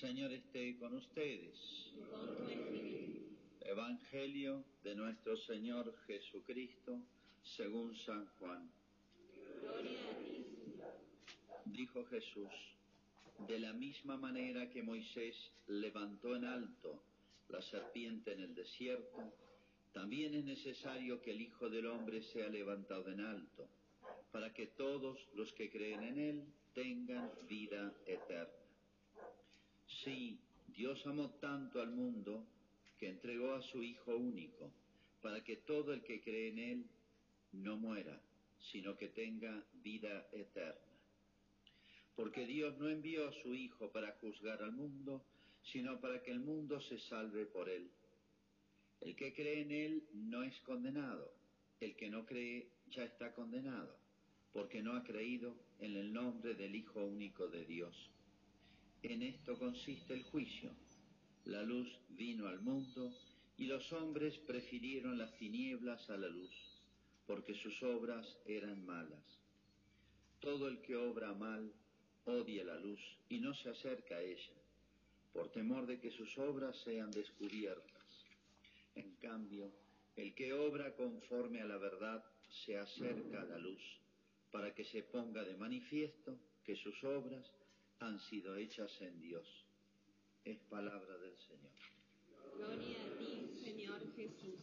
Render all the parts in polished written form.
Señor esté con ustedes. Evangelio de nuestro Señor Jesucristo según San Juan. Gloria a ti, Señor. Dijo Jesús: de la misma manera que Moisés levantó en alto la serpiente en el desierto, también es necesario que el Hijo del Hombre sea levantado en alto, para que todos los que creen en Él tengan vida eterna. Sí, Dios amó tanto al mundo que entregó a su Hijo único, para que todo el que cree en Él no muera, sino que tenga vida eterna. Porque Dios no envió a su Hijo para juzgar al mundo, sino para que el mundo se salve por Él. El que cree en Él no es condenado, el que no cree ya está condenado, porque no ha creído en el nombre del Hijo único de Dios. En esto consiste el juicio. La luz vino al mundo, y los hombres prefirieron las tinieblas a la luz, porque sus obras eran malas. Todo el que obra mal odia la luz y no se acerca a ella, por temor de que sus obras sean descubiertas. En cambio, el que obra conforme a la verdad se acerca a la luz, para que se ponga de manifiesto que sus obras han sido hechas en Dios. Es palabra del Señor. Gloria a ti, Señor Jesús.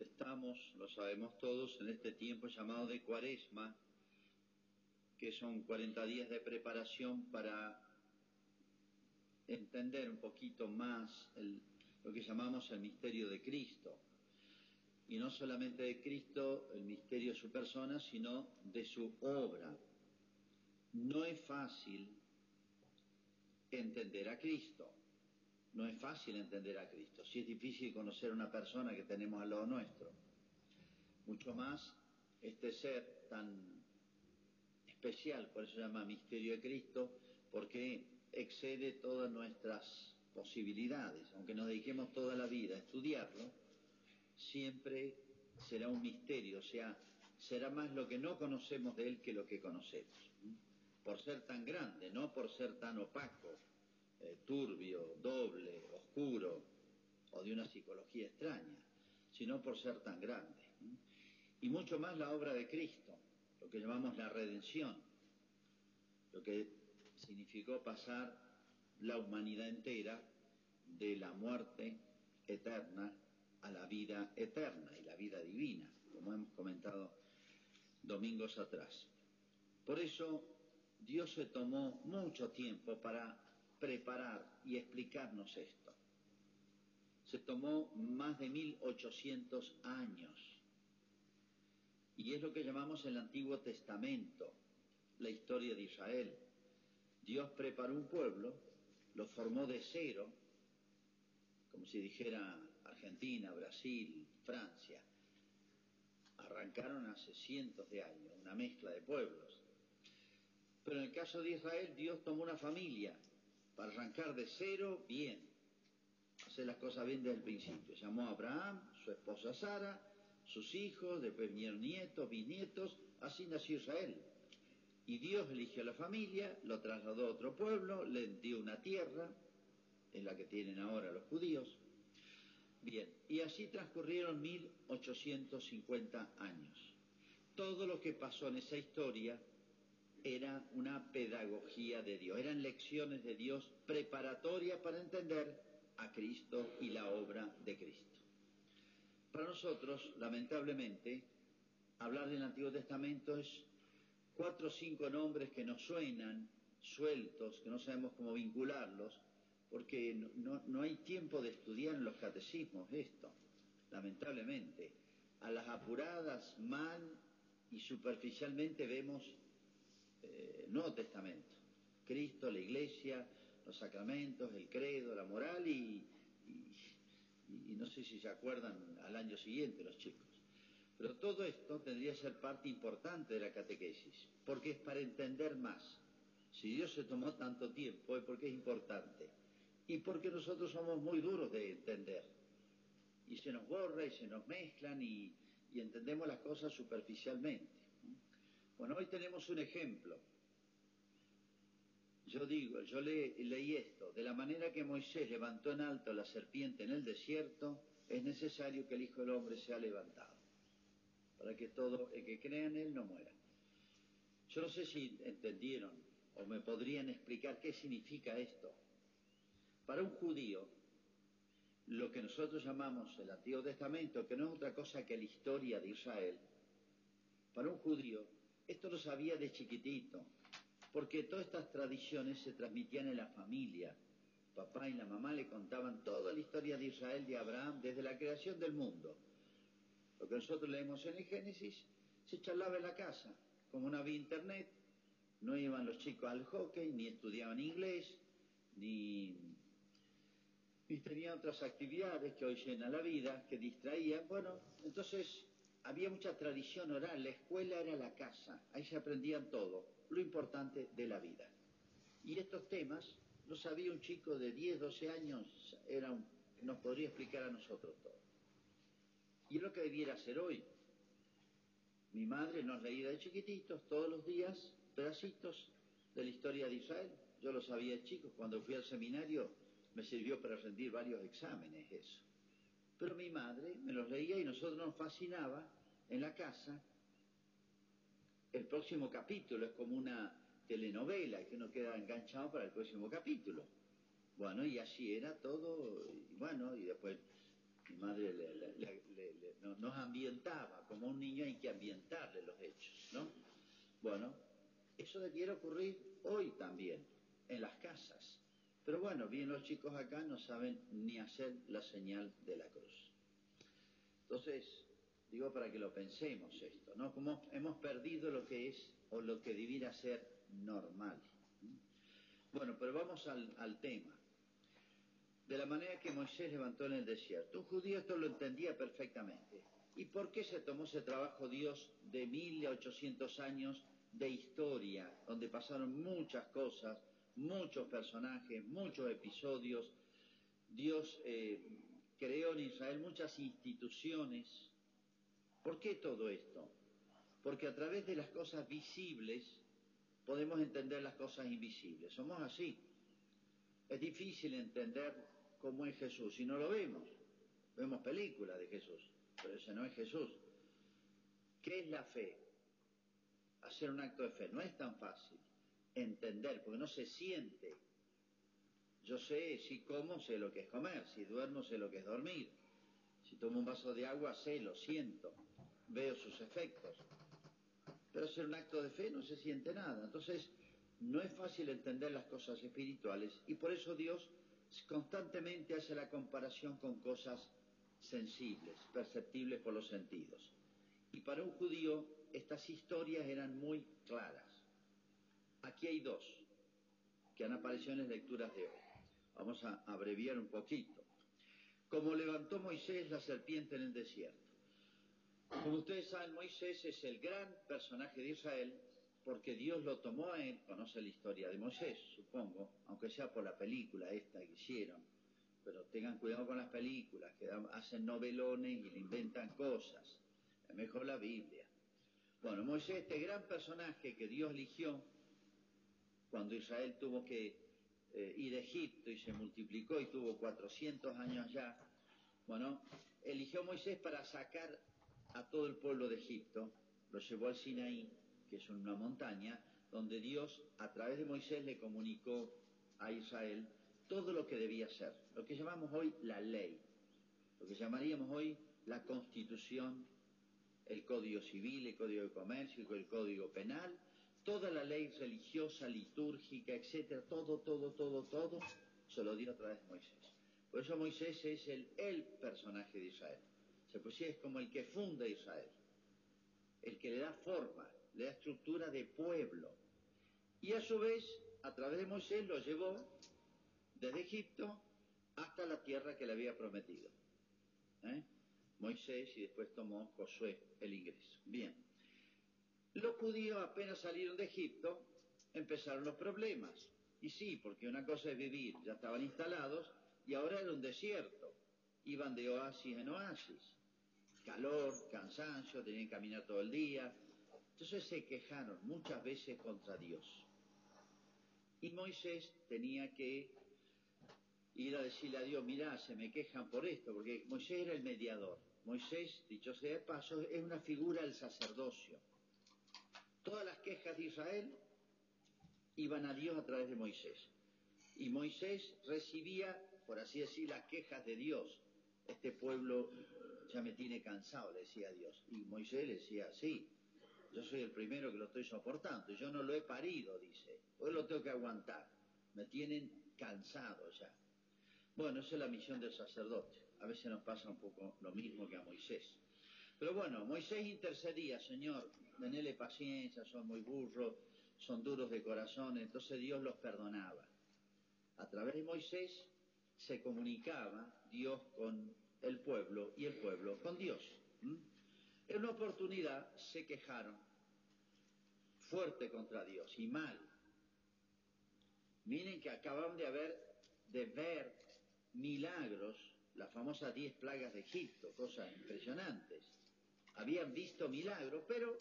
Estamos, lo sabemos todos, en este tiempo llamado de Cuaresma, que son 40 días de preparación para entender un poquito más lo que llamamos el misterio de Cristo. Y no solamente de Cristo, el misterio de su persona, sino de su obra. No es fácil entender a Cristo. No es fácil entender a Cristo. Sí es difícil conocer a una persona que tenemos al lado nuestro. Mucho más este ser tan especial, por eso se llama misterio de Cristo, porque excede todas nuestras posibilidades. Aunque nos dediquemos toda la vida a estudiarlo, siempre será un misterio, o sea, será más lo que no conocemos de Él que lo que conocemos, por ser tan grande, no por ser tan opaco, turbio, doble, oscuro, o de una psicología extraña, sino por ser tan grande. Y mucho más la obra de Cristo, lo que llamamos la redención, lo que significó pasar la humanidad entera de la muerte eterna a la vida eterna y la vida divina, como hemos comentado domingos atrás. Por eso Dios se tomó mucho tiempo para preparar y explicarnos esto. Se tomó más de 1800 años. Y es lo que llamamos el Antiguo Testamento, la historia de Israel. Dios preparó un pueblo, lo formó de cero, como si dijera Argentina, Brasil, Francia. Arrancaron hace cientos de años, una mezcla de pueblos. Pero en el caso de Israel, Dios tomó una familia para arrancar de cero bien, hacer las cosas bien desde el principio. Llamó a Abraham, su esposa Sara, sus hijos, después vinieron nietos, bisnietos, así nació Israel. Y Dios eligió a la familia, lo trasladó a otro pueblo, le dio una tierra, es la que tienen ahora los judíos. Bien, y así transcurrieron 1850 años. Todo lo que pasó en esa historia era una pedagogía de Dios, eran lecciones de Dios preparatorias para entender a Cristo y la obra de Cristo. Para nosotros, lamentablemente, hablar del Antiguo Testamento es 4 o 5 nombres que nos suenan, sueltos, que no sabemos cómo vincularlos, porque no hay tiempo de estudiar en los catecismos esto, lamentablemente. A las apuradas, mal y superficialmente vemos Nuevo Testamento, Cristo, la Iglesia, los sacramentos, el credo, la moral y no sé si se acuerdan al año siguiente los chicos. Pero todo esto tendría que ser parte importante de la catequesis, porque es para entender más. Si Dios se tomó tanto tiempo es porque es importante. Y porque nosotros somos muy duros de entender. Y se nos borra y se nos mezclan y, y entendemos las cosas superficialmente. Bueno, hoy tenemos un ejemplo. Yo leí esto: de la manera que Moisés levantó en alto la serpiente en el desierto, es necesario que el Hijo del Hombre sea levantado, para que todo el que crea en él no muera. Yo no sé si entendieron o me podrían explicar qué significa esto. Para un judío, lo que nosotros llamamos el Antiguo Testamento, que no es otra cosa que la historia de Israel, para un judío, esto lo sabía de chiquitito, porque todas estas tradiciones se transmitían en la familia. Papá y la mamá le contaban toda la historia de Israel, de Abraham, desde la creación del mundo. Lo que nosotros leemos en el Génesis se charlaba en la casa. Como no había internet, no iban los chicos al hockey, ni estudiaban inglés, ni tenían otras actividades que hoy llenan la vida, que distraían. Bueno, entonces había mucha tradición oral. La escuela era la casa, ahí se aprendían todo lo importante de la vida. Y estos temas los sabía un chico de 10, 12 años, nos podría explicar a nosotros todo. Y es lo que debiera hacer hoy. Mi madre nos leía de chiquititos, todos los días, pedacitos de la historia de Israel. Yo lo sabía de chicos. Cuando fui al seminario me sirvió para rendir varios exámenes eso. Pero mi madre me los leía y nosotros nos fascinaba en la casa. El próximo capítulo es como una telenovela, que uno queda enganchado para el próximo capítulo. Bueno, y así era todo, y bueno, y después mi madre nos ambientaba, como a un niño hay que ambientarle los hechos, ¿no? Bueno, eso debiera ocurrir hoy también, en las casas. Pero bueno, bien, los chicos acá no saben ni hacer la señal de la cruz. Entonces, digo para que lo pensemos esto, ¿no? Como hemos perdido lo que es, o lo que debiera ser normal. Bueno, pero vamos al tema. De la manera que Moisés levantó en el desierto. Un judío esto lo entendía perfectamente. ¿Y por qué se tomó ese trabajo Dios de 1800 años de historia, donde pasaron muchas cosas, muchos personajes, muchos episodios? Dios creó en Israel muchas instituciones. ¿Por qué todo esto? Porque a través de las cosas visibles podemos entender las cosas invisibles. Somos así. Es difícil entender cómo es Jesús si no lo vemos. Vemos películas de Jesús, pero ese no es Jesús. ¿Qué es la fe? Hacer un acto de fe. No es tan fácil entender, porque no se siente. Yo sé, si como, sé lo que es comer. Si duermo, sé lo que es dormir. Si tomo un vaso de agua, sé, lo siento. Veo sus efectos. Pero hacer un acto de fe no se siente nada. Entonces, no es fácil entender las cosas espirituales, y por eso Dios constantemente hace la comparación con cosas sensibles, perceptibles por los sentidos. Y para un judío estas historias eran muy claras. Aquí hay dos que han aparecido en las lecturas de hoy. Vamos a abreviar un poquito. Como levantó Moisés la serpiente en el desierto. Como ustedes saben, Moisés es el gran personaje de Israel, porque Dios lo tomó a él. Conoce la historia de Moisés, supongo, aunque sea por la película esta que hicieron. Pero tengan cuidado con las películas, que hacen novelones y le inventan cosas. Es mejor la Biblia. Bueno, Moisés, este gran personaje que Dios eligió, cuando Israel tuvo que ir a Egipto y se multiplicó y tuvo 400 años ya, bueno, eligió a Moisés para sacar a todo el pueblo de Egipto. Lo llevó al Sinaí, que es una montaña, donde Dios, a través de Moisés, le comunicó a Israel todo lo que debía hacer, lo que llamamos hoy la ley, lo que llamaríamos hoy la Constitución, el Código Civil, el Código de Comercio, el Código Penal, toda la ley religiosa, litúrgica, etcétera, todo, se lo dio a través de Moisés. Por eso Moisés es el personaje de Israel. Pues sí, es como el que funda Israel, el que le da forma, le da estructura de pueblo. Y a su vez, a través de Moisés, lo llevó desde Egipto hasta la tierra que le había prometido. Moisés, y después tomó Josué el ingreso. Bien. Los judíos apenas salieron de Egipto, empezaron los problemas. Y sí, porque una cosa es vivir, ya estaban instalados, y ahora era un desierto. Iban de oasis en oasis. calor, cansancio, tenían que caminar todo el día. Entonces se quejaron muchas veces contra Dios. Y Moisés tenía que ir a decirle a Dios, mirá, se me quejan por esto, porque Moisés era el mediador. Moisés, dicho sea de paso, es una figura del sacerdocio. Todas las quejas de Israel iban a Dios a través de Moisés. Y Moisés recibía, por así decir, las quejas de Dios. Este pueblo ya me tiene cansado, le decía Dios. Y Moisés le decía, sí, yo soy el primero que lo estoy soportando. Yo no lo he parido, dice. Hoy lo tengo que aguantar. Me tienen cansado ya. Bueno, esa es la misión del sacerdote. A veces nos pasa un poco lo mismo que a Moisés. Pero bueno, Moisés intercedía, Señor, denle paciencia, son muy burros, son duros de corazón. Entonces Dios los perdonaba. A través de Moisés se comunicaba Dios con el pueblo y el pueblo con Dios. En una oportunidad se quejaron fuerte contra Dios y mal. Miren que acababan de ver milagros, las famosas 10 plagas de Egipto, cosas impresionantes. Habían visto milagros, pero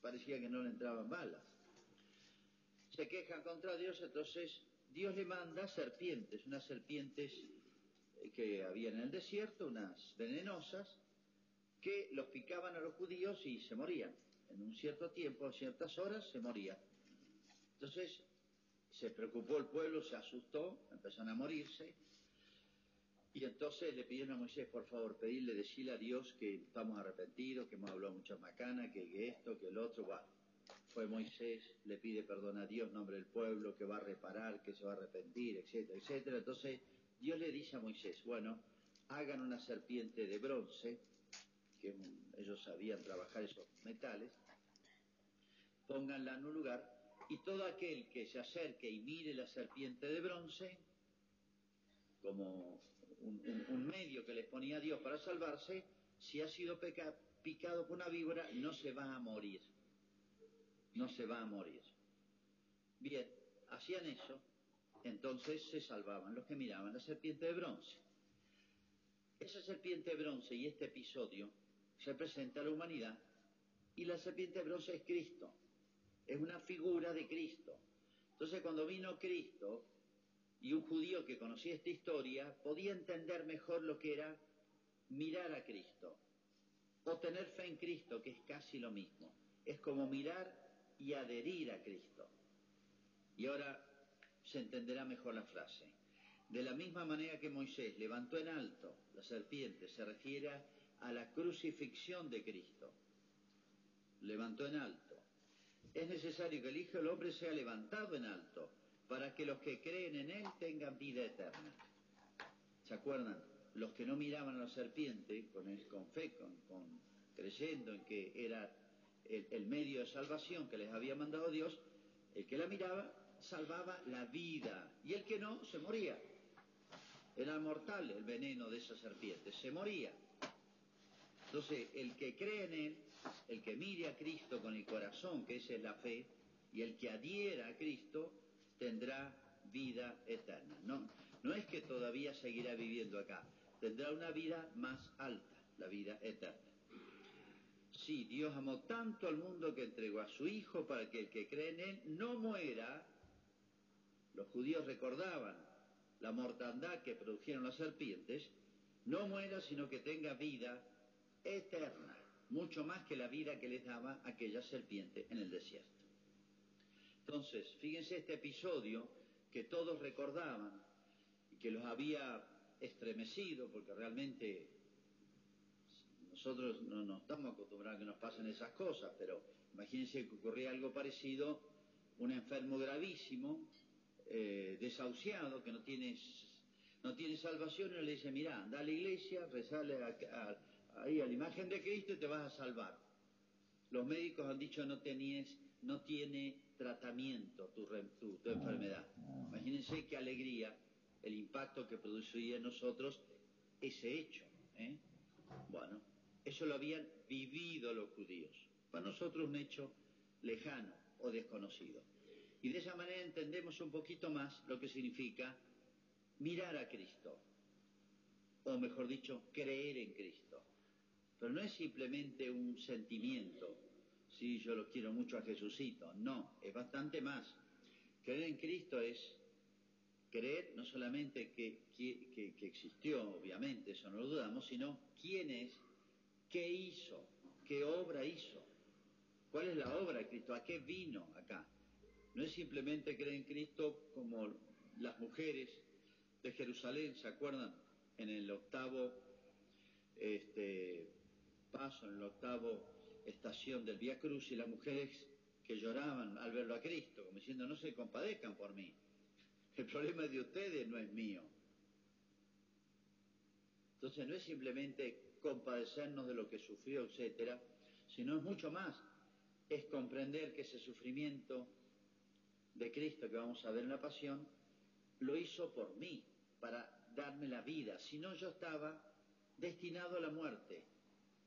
parecía que no le entraban balas. Se quejan contra Dios, entonces Dios le manda serpientes, unas serpientes que había en el desierto, unas venenosas, que los picaban a los judíos y se morían. En un cierto tiempo, a ciertas horas, se morían. Entonces se preocupó el pueblo, se asustó, empezaron a morirse. Y entonces le pidieron a Moisés, por favor, pedirle, decirle a Dios que estamos arrepentidos, que hemos hablado muchas macanas, que esto, que el otro, va. Fue Moisés, le pide perdón a Dios en nombre del pueblo, que va a reparar, que se va a arrepentir, etcétera, etcétera. Entonces Dios le dice a Moisés, bueno, hagan una serpiente de bronce, que ellos sabían trabajar esos metales, pónganla en un lugar. Y todo aquel que se acerque y mire la serpiente de bronce, como un medio que les ponía Dios para salvarse, si ha sido picado por una víbora, no se va a morir. No se va a morir. Bien, hacían eso, entonces se salvaban los que miraban la serpiente de bronce. Esa serpiente de bronce y este episodio representa a la humanidad, y la serpiente de bronce es Cristo. Es una figura de Cristo. Entonces, cuando vino Cristo, y un judío que conocía esta historia, podía entender mejor lo que era mirar a Cristo, o tener fe en Cristo, que es casi lo mismo. Es como mirar y adherir a Cristo. Y ahora se entenderá mejor la frase. De la misma manera que Moisés levantó en alto la serpiente, se refiere a la crucifixión de Cristo. Levantó en alto. Es necesario que el Hijo del Hombre sea levantado en alto, para que los que creen en Él tengan vida eterna. ¿Se acuerdan? Los que no miraban a la serpiente, con fe, creyendo en que era el medio de salvación que les había mandado Dios, el que la miraba salvaba la vida, y el que no, se moría. Era mortal el veneno de esa serpiente, se moría. Entonces, el que cree en Él, el que mire a Cristo con el corazón, que esa es la fe, y el que adhiera a Cristo, tendrá vida eterna. No es que todavía seguirá viviendo acá, tendrá una vida más alta, la vida eterna. Sí, Dios amó tanto al mundo que entregó a su Hijo para que el que cree en Él no muera. Los judíos recordaban la mortandad que produjeron las serpientes. No muera, sino que tenga vida eterna, mucho más que la vida que les daba aquella serpiente en el desierto. Entonces, fíjense este episodio que todos recordaban y que los había estremecido, porque realmente nosotros no estamos acostumbrados a que nos pasen esas cosas, pero imagínense que ocurría algo parecido, un enfermo gravísimo, desahuciado, que no tiene salvación, y uno le dice, mirá, anda a la iglesia, rezale ahí a la imagen de Cristo y te vas a salvar. Los médicos han dicho no tiene tratamiento tu enfermedad. Imagínense qué alegría el impacto que producía en nosotros ese hecho, ¿eh? Bueno, eso lo habían vivido los judíos. Para nosotros un hecho lejano o desconocido. Y de esa manera entendemos un poquito más lo que significa mirar a Cristo, o mejor dicho, creer en Cristo. Pero no es simplemente un sentimiento, sí, yo lo quiero mucho a Jesucito, no, es bastante más. Creer en Cristo es creer no solamente que existió, obviamente, eso no lo dudamos, sino quién es, qué hizo, qué obra hizo, cuál es la obra de Cristo, a qué vino acá. No es simplemente creer en Cristo como las mujeres de Jerusalén, ¿se acuerdan? En el octavo paso, en el octavo estación del Vía Cruz, y las mujeres que lloraban al verlo a Cristo, como diciendo, no se compadezcan por mí, el problema es de ustedes, no es mío. Entonces no es simplemente compadecernos de lo que sufrió, etcétera, sino es mucho más, es comprender que ese sufrimiento de Cristo que vamos a ver en la pasión, lo hizo por mí, para darme la vida, si no yo estaba destinado a la muerte,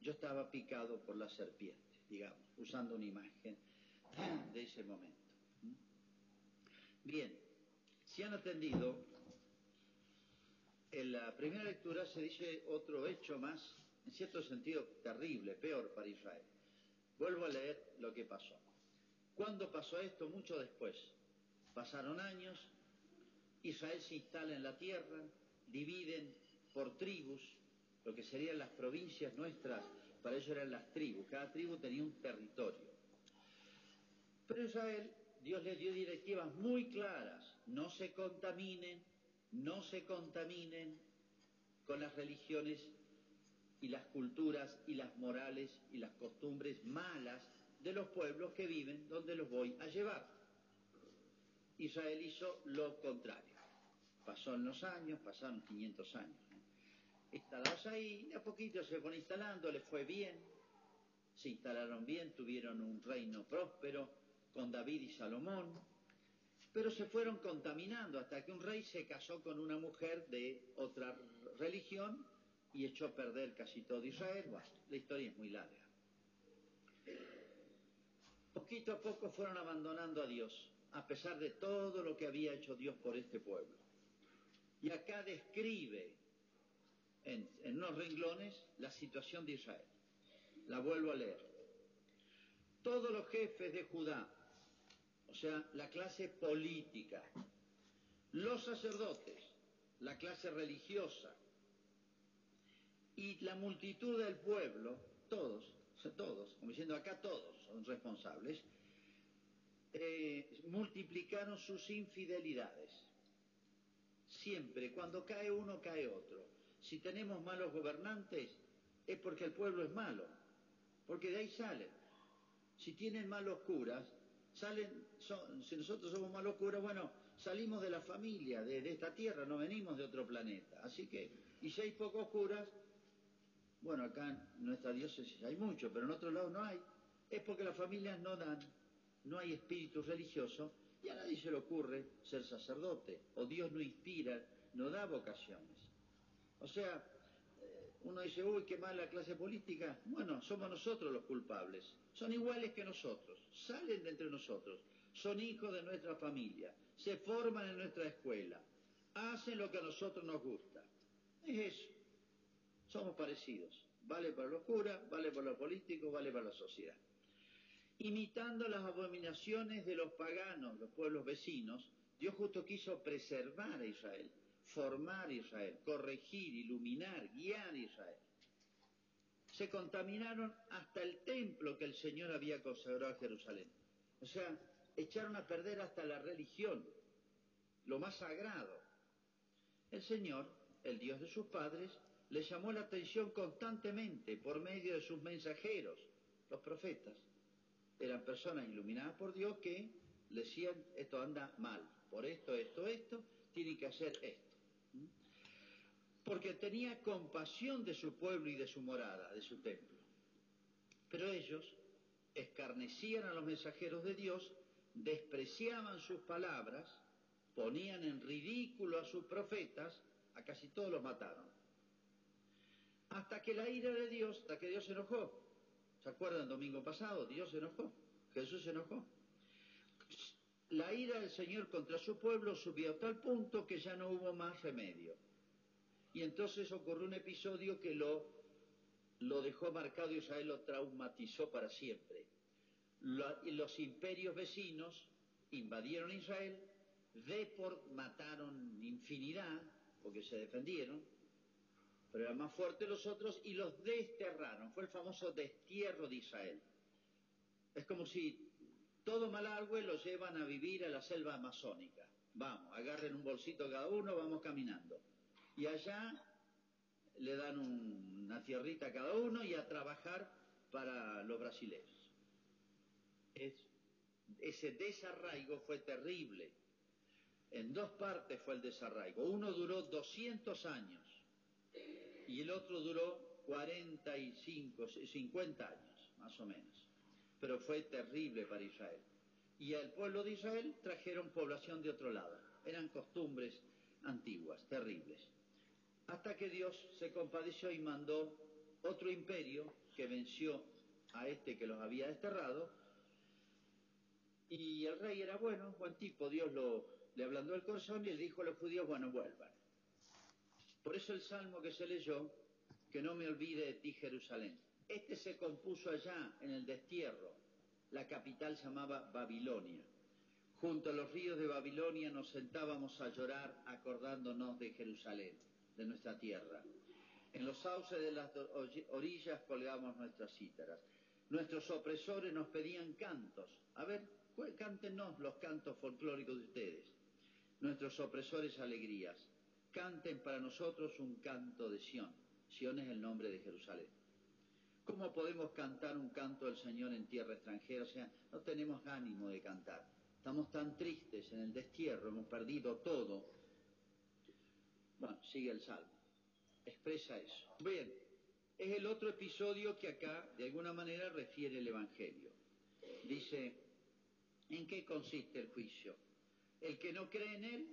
yo estaba picado por la serpiente, digamos, usando una imagen de ese momento. Bien, si han atendido, en la primera lectura se dice otro hecho más, en cierto sentido terrible, peor para Israel. Vuelvo a leer lo que pasó. ¿Cuándo pasó esto? Mucho después. Pasaron años, Israel se instala en la tierra, dividen por tribus, lo que serían las provincias nuestras, para ellos eran las tribus, cada tribu tenía un territorio. Pero Israel, Dios les dio directivas muy claras, no se contaminen con las religiones y las culturas y las morales y las costumbres malas de los pueblos que viven donde los voy a llevar. Israel hizo lo contrario. Pasó en los años, pasaron 500 años. Instalados ahí, de a poquito se fueron instalando, les fue bien, se instalaron bien, tuvieron un reino próspero con David y Salomón, pero se fueron contaminando hasta que un rey se casó con una mujer de otra religión y echó a perder casi todo Israel. Bueno, la historia es muy larga. Poquito a poco fueron abandonando a Dios, a pesar de todo lo que había hecho Dios por este pueblo. Y acá describe en unos renglones la situación de Israel. La vuelvo a leer. Todos los jefes de Judá, o sea, la clase política, los sacerdotes, la clase religiosa y la multitud del pueblo, todos, o sea, todos, como diciendo acá todos son responsables, multiplicaron sus infidelidades. Siempre, cuando cae uno, cae otro. Si tenemos malos gobernantes, es porque el pueblo es malo, porque de ahí salen. Si tienen malos curas, si nosotros somos malos curas, bueno, salimos de la familia, de esta tierra, no venimos de otro planeta. Así que, y si hay pocos curas, bueno, acá en nuestra diócesis hay mucho, pero en otros lados no hay. Es porque las familias no dan. No hay espíritu religioso y a nadie se le ocurre ser sacerdote, o Dios no inspira, no da vocaciones. O sea, uno dice, uy, qué mala clase política. Bueno, somos nosotros los culpables. Son iguales que nosotros, salen de entre nosotros, son hijos de nuestra familia, se forman en nuestra escuela, hacen lo que a nosotros nos gusta. Es eso, somos parecidos. Vale para los curas, vale para los políticos, vale para la sociedad. Imitando las abominaciones de los paganos, los pueblos vecinos, Dios justo quiso preservar a Israel, formar a Israel, corregir, iluminar, guiar a Israel. Se contaminaron hasta el templo que el Señor había consagrado a Jerusalén. O sea, echaron a perder hasta la religión, lo más sagrado. El Señor, el Dios de sus padres, les llamó la atención constantemente por medio de sus mensajeros, los profetas. Eran personas iluminadas por Dios que le decían, esto anda mal, por esto, tienen que hacer esto. Porque tenía compasión de su pueblo y de su morada, de su templo. Pero ellos escarnecían a los mensajeros de Dios, despreciaban sus palabras, ponían en ridículo a sus profetas, a casi todos los mataron. Hasta que la ira de Dios, hasta que Dios se enojó. ¿Se acuerdan? Domingo pasado, Dios se enojó, Jesús se enojó. La ira del Señor contra su pueblo subió a tal punto que ya no hubo más remedio. Y entonces ocurrió un episodio que lo lo dejó marcado, Israel lo traumatizó para siempre. Los imperios vecinos invadieron Israel, mataron infinidad, porque se defendieron, pero eran más fuertes los otros, y los desterraron. Fue el famoso destierro de Israel. Es como si todo Malargue lo llevan a vivir a la selva amazónica. Vamos, agarren un bolsito cada uno, vamos caminando. Y allá le dan una tierrita a cada uno y a trabajar para los brasileños. Ese desarraigo fue terrible. En dos partes fue el desarraigo. Uno duró 200 años y el otro duró 45, 50 años, más o menos. Pero fue terrible para Israel. Y al pueblo de Israel trajeron población de otro lado. Eran costumbres antiguas, terribles. Hasta que Dios se compadeció y mandó otro imperio que venció a este que los había desterrado. Y el rey era bueno, buen tipo. Dios le ablandó el corazón y le dijo a los judíos, bueno, vuelvan. Por eso el salmo que se leyó, que no me olvide de ti, Jerusalén. Este se compuso allá, en el destierro. La capital se llamaba Babilonia. Junto a los ríos de Babilonia nos sentábamos a llorar acordándonos de Jerusalén, de nuestra tierra. En los sauces de las orillas colgamos nuestras cítaras. Nuestros opresores nos pedían cantos. A ver, cántenos los cantos folclóricos de ustedes. Nuestros opresores alegrías. Canten para nosotros un canto de Sión. Sión es el nombre de Jerusalén. ¿Cómo podemos cantar un canto del Señor en tierra extranjera? O sea, no tenemos ánimo de cantar. Estamos tan tristes en el destierro, hemos perdido todo. Bueno, sigue el salmo. Expresa eso. Bien, es el otro episodio que acá, de alguna manera, refiere el Evangelio. Dice, ¿en qué consiste el juicio? El que no cree en él,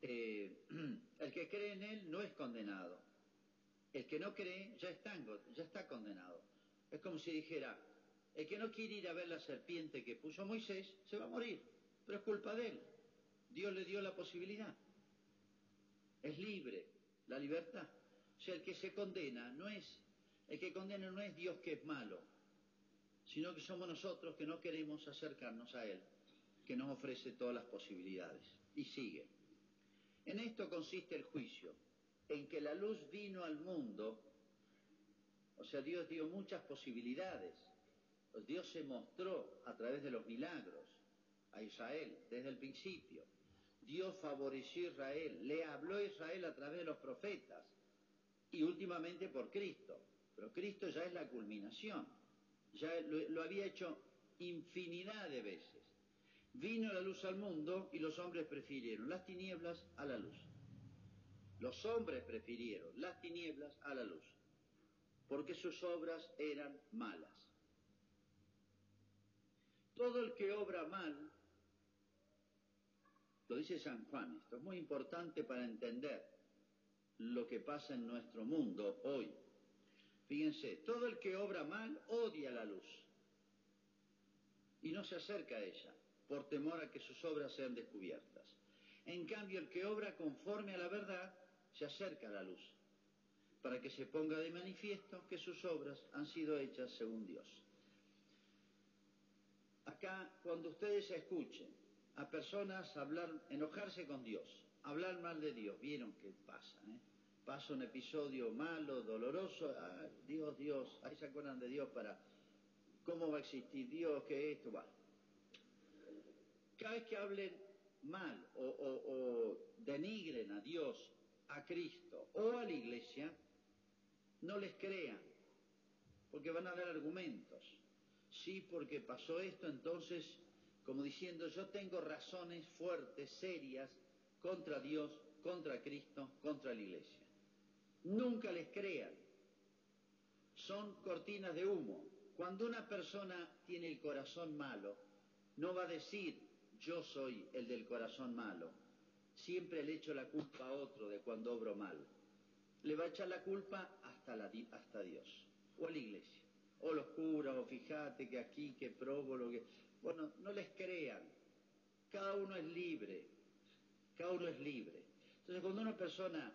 el que cree en él no es condenado. El que no cree ya está condenado. Es como si dijera, el que no quiere ir a ver la serpiente que puso Moisés, se va a morir, pero es culpa de él. Dios le dio la posibilidad. Es libre, la libertad. O sea, el que se condena no es Dios que es malo, sino que somos nosotros que no queremos acercarnos a él, que nos ofrece todas las posibilidades. Y sigue. En esto consiste el juicio. En que la luz vino al mundo, o sea, Dios dio muchas posibilidades. Dios se mostró a través de los milagros a Israel desde el principio. Dios favoreció a Israel, le habló a Israel a través de los profetas y últimamente por Cristo. Pero Cristo ya es la culminación, ya lo había hecho infinidad de veces. Vino la luz al mundo y los hombres prefirieron las tinieblas a la luz. Los hombres prefirieron las tinieblas a la luz, porque sus obras eran malas. Todo el que obra mal, lo dice San Juan, esto es muy importante para entender lo que pasa en nuestro mundo hoy. Fíjense, todo el que obra mal odia la luz y no se acerca a ella por temor a que sus obras sean descubiertas. En cambio, el que obra conforme a la verdad se acerca a la luz, para que se ponga de manifiesto que sus obras han sido hechas según Dios. Acá, cuando ustedes escuchen a personas hablar, enojarse con Dios, hablar mal de Dios, vieron que pasa, pasa un episodio malo, doloroso, ay, Dios, Dios, ahí se acuerdan de Dios para cómo va a existir Dios, que esto va. Cada vez que hablen mal o denigren a Dios, a Cristo o a la Iglesia, no les crean, porque van a dar argumentos. Sí, porque pasó esto, entonces, como diciendo, yo tengo razones fuertes, serias, contra Dios, contra Cristo, contra la Iglesia. Nunca les crean. Son cortinas de humo. Cuando una persona tiene el corazón malo, no va a decir, yo soy el del corazón malo. Siempre le echo la culpa a otro de cuando obro mal. Le va a echar la culpa hasta Dios, o a la Iglesia, o los curas, o fíjate que aquí, que próbolo, que... Bueno, no les crean. Cada uno es libre. Cada uno es libre. Entonces, cuando una persona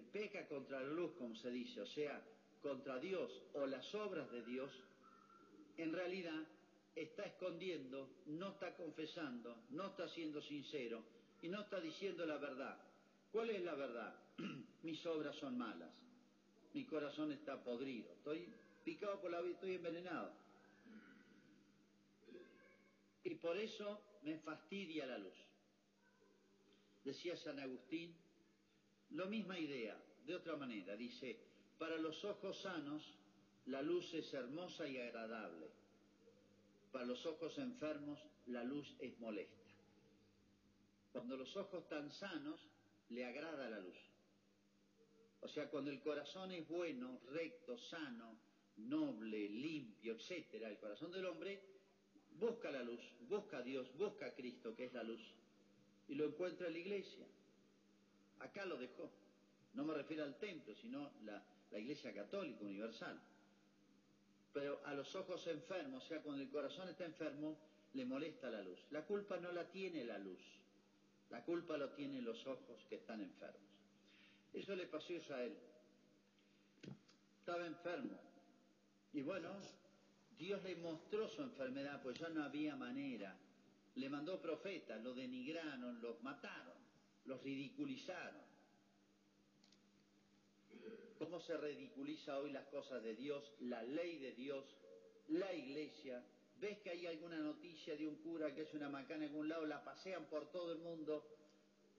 peca contra la luz, como se dice, o sea, contra Dios o las obras de Dios, en realidad está escondiendo, no está confesando, no está siendo sincero y no está diciendo la verdad. ¿Cuál es la verdad? Mis obras son malas, mi corazón está podrido, estoy picado por la vida, estoy envenenado. Y por eso me fastidia la luz. Decía San Agustín, la misma idea, de otra manera, dice, para los ojos sanos la luz es hermosa y agradable, para los ojos enfermos la luz es molesta. Cuando los ojos están sanos, le agrada la luz. O sea, cuando el corazón es bueno, recto, sano, noble, limpio, etcétera, el corazón del hombre busca la luz, busca a Dios, busca a Cristo, que es la luz, y lo encuentra en la iglesia. Acá lo dejó. No me refiero al templo, sino la iglesia católica universal. Pero a los ojos enfermos, o sea, cuando el corazón está enfermo, le molesta la luz. La culpa no la tiene la luz. La culpa lo tienen los ojos que están enfermos. Eso le pasó a Israel. Estaba enfermo. Y bueno, Dios le mostró su enfermedad, pues ya no había manera. Le mandó profetas, lo denigraron, los mataron, los ridiculizaron. ¿Cómo se ridiculiza hoy las cosas de Dios, la ley de Dios, la iglesia? ¿Ves que hay alguna noticia de un cura que es una macana en algún lado? La pasean por todo el mundo.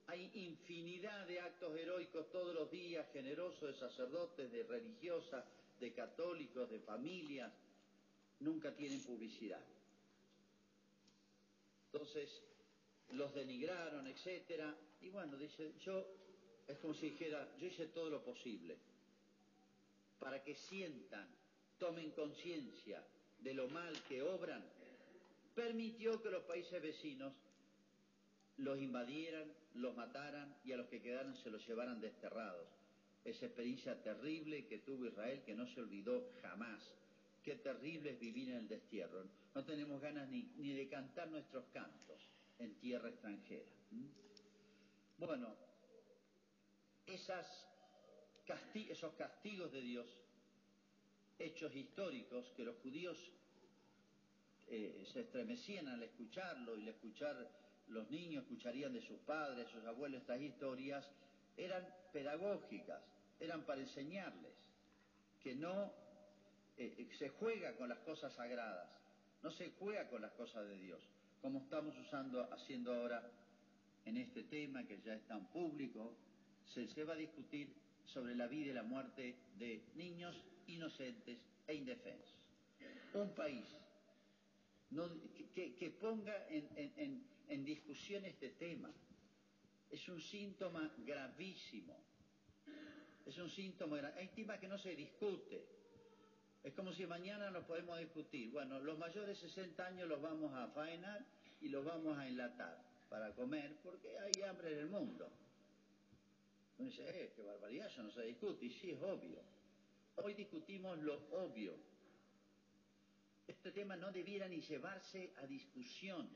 Hay infinidad de actos heroicos todos los días, generosos, de sacerdotes, de religiosas, de católicos, de familias. Nunca tienen publicidad. Entonces, los denigraron, etcétera. Y bueno, dice, yo, es como si dijera, yo hice todo lo posible para que sientan, tomen conciencia de lo mal que obran. Permitió que los países vecinos los invadieran, los mataran y a los que quedaran se los llevaran desterrados. Esa experiencia terrible que tuvo Israel, que no se olvidó jamás. Qué terrible es vivir en el destierro. No tenemos ganas ni de cantar nuestros cantos en tierra extranjera. Bueno, esos castigos de Dios, hechos históricos que los judíos se estremecían al escucharlo, y al escuchar los niños escucharían de sus padres, sus abuelos, estas historias, eran pedagógicas, eran para enseñarles que no se juega con las cosas sagradas, no se juega con las cosas de Dios, como estamos haciendo ahora en este tema que ya es tan público. Se va a discutir sobre la vida y la muerte de niños inocentes e indefensos. Un país que ponga en discusión este tema es un síntoma gravísimo. Es un síntoma gravísimo. Hay temas que no se discute. Es como si mañana nos podemos discutir. Bueno, los mayores de 60 años los vamos a faenar y los vamos a enlatar para comer, porque hay hambre en el mundo. Uno dice, qué barbaridad, eso no se discute. Y sí, es obvio. Hoy discutimos lo obvio. Este tema no debiera ni llevarse a discusión.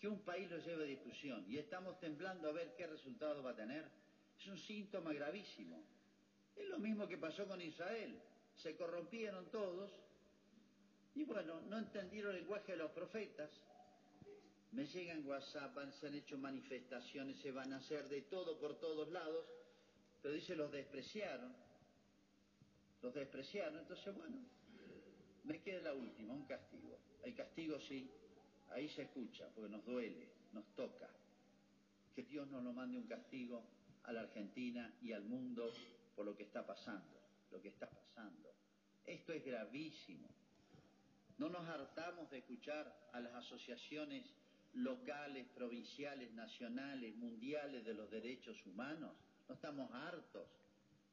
Que un país lo lleve a discusión. Y estamos temblando a ver qué resultado va a tener. Es un síntoma gravísimo. Es lo mismo que pasó con Israel. Se corrompieron todos y bueno, no entendieron el lenguaje de los profetas. Me llegan WhatsApp, se han hecho manifestaciones, se van a hacer de todo por todos lados, pero dice, los despreciaron, entonces bueno, me queda la última, un castigo. El castigo sí, ahí se escucha, porque nos duele, nos toca. Que Dios nos lo mande un castigo a la Argentina y al mundo por lo que está pasando. Esto es gravísimo. No nos hartamos de escuchar a las asociaciones locales, provinciales, nacionales, mundiales de los derechos humanos. No estamos hartos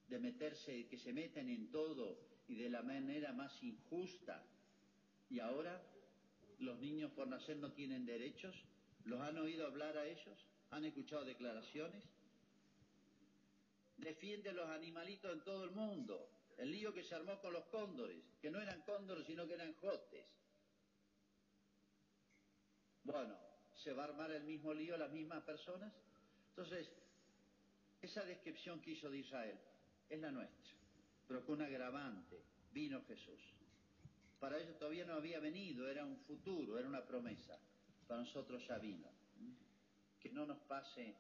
de meterse, que se meten en todo y de la manera más injusta. Y ahora, los niños por nacer no tienen derechos. ¿Los han oído hablar a ellos? ¿Han escuchado declaraciones? Defiende los animalitos en todo el mundo. El lío que se armó con los cóndores, que no eran cóndores sino que eran jotes. Bueno, ¿se va a armar el mismo lío las mismas personas? Entonces, Esa descripción que hizo de Israel es la nuestra, pero con un agravante: vino Jesús. Para ellos todavía no había venido, era un futuro, era una promesa. Para nosotros ya vino. Que no nos pase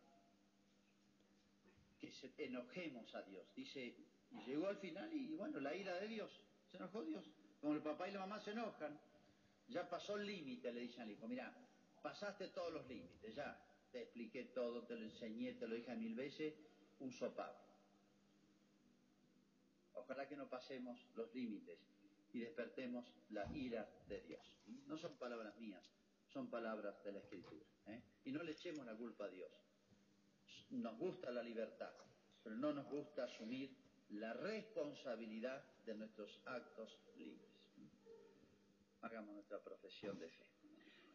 que se enojemos a Dios. Dice, y llegó al final y bueno, la ira de Dios. Se enojó Dios. Como el papá y la mamá se enojan, ya pasó el límite, le dicen al hijo: mirá, pasaste todos los límites, ya te expliqué todo, te lo enseñé, te lo dije 1000 veces, un sopapo. Ojalá que no pasemos los límites y despertemos la ira de Dios. No son palabras mías, son palabras de la Escritura, ¿eh? Y no le echemos la culpa a Dios. Nos gusta la libertad, pero no nos gusta asumir la responsabilidad de nuestros actos libres. Hagamos nuestra profesión de fe.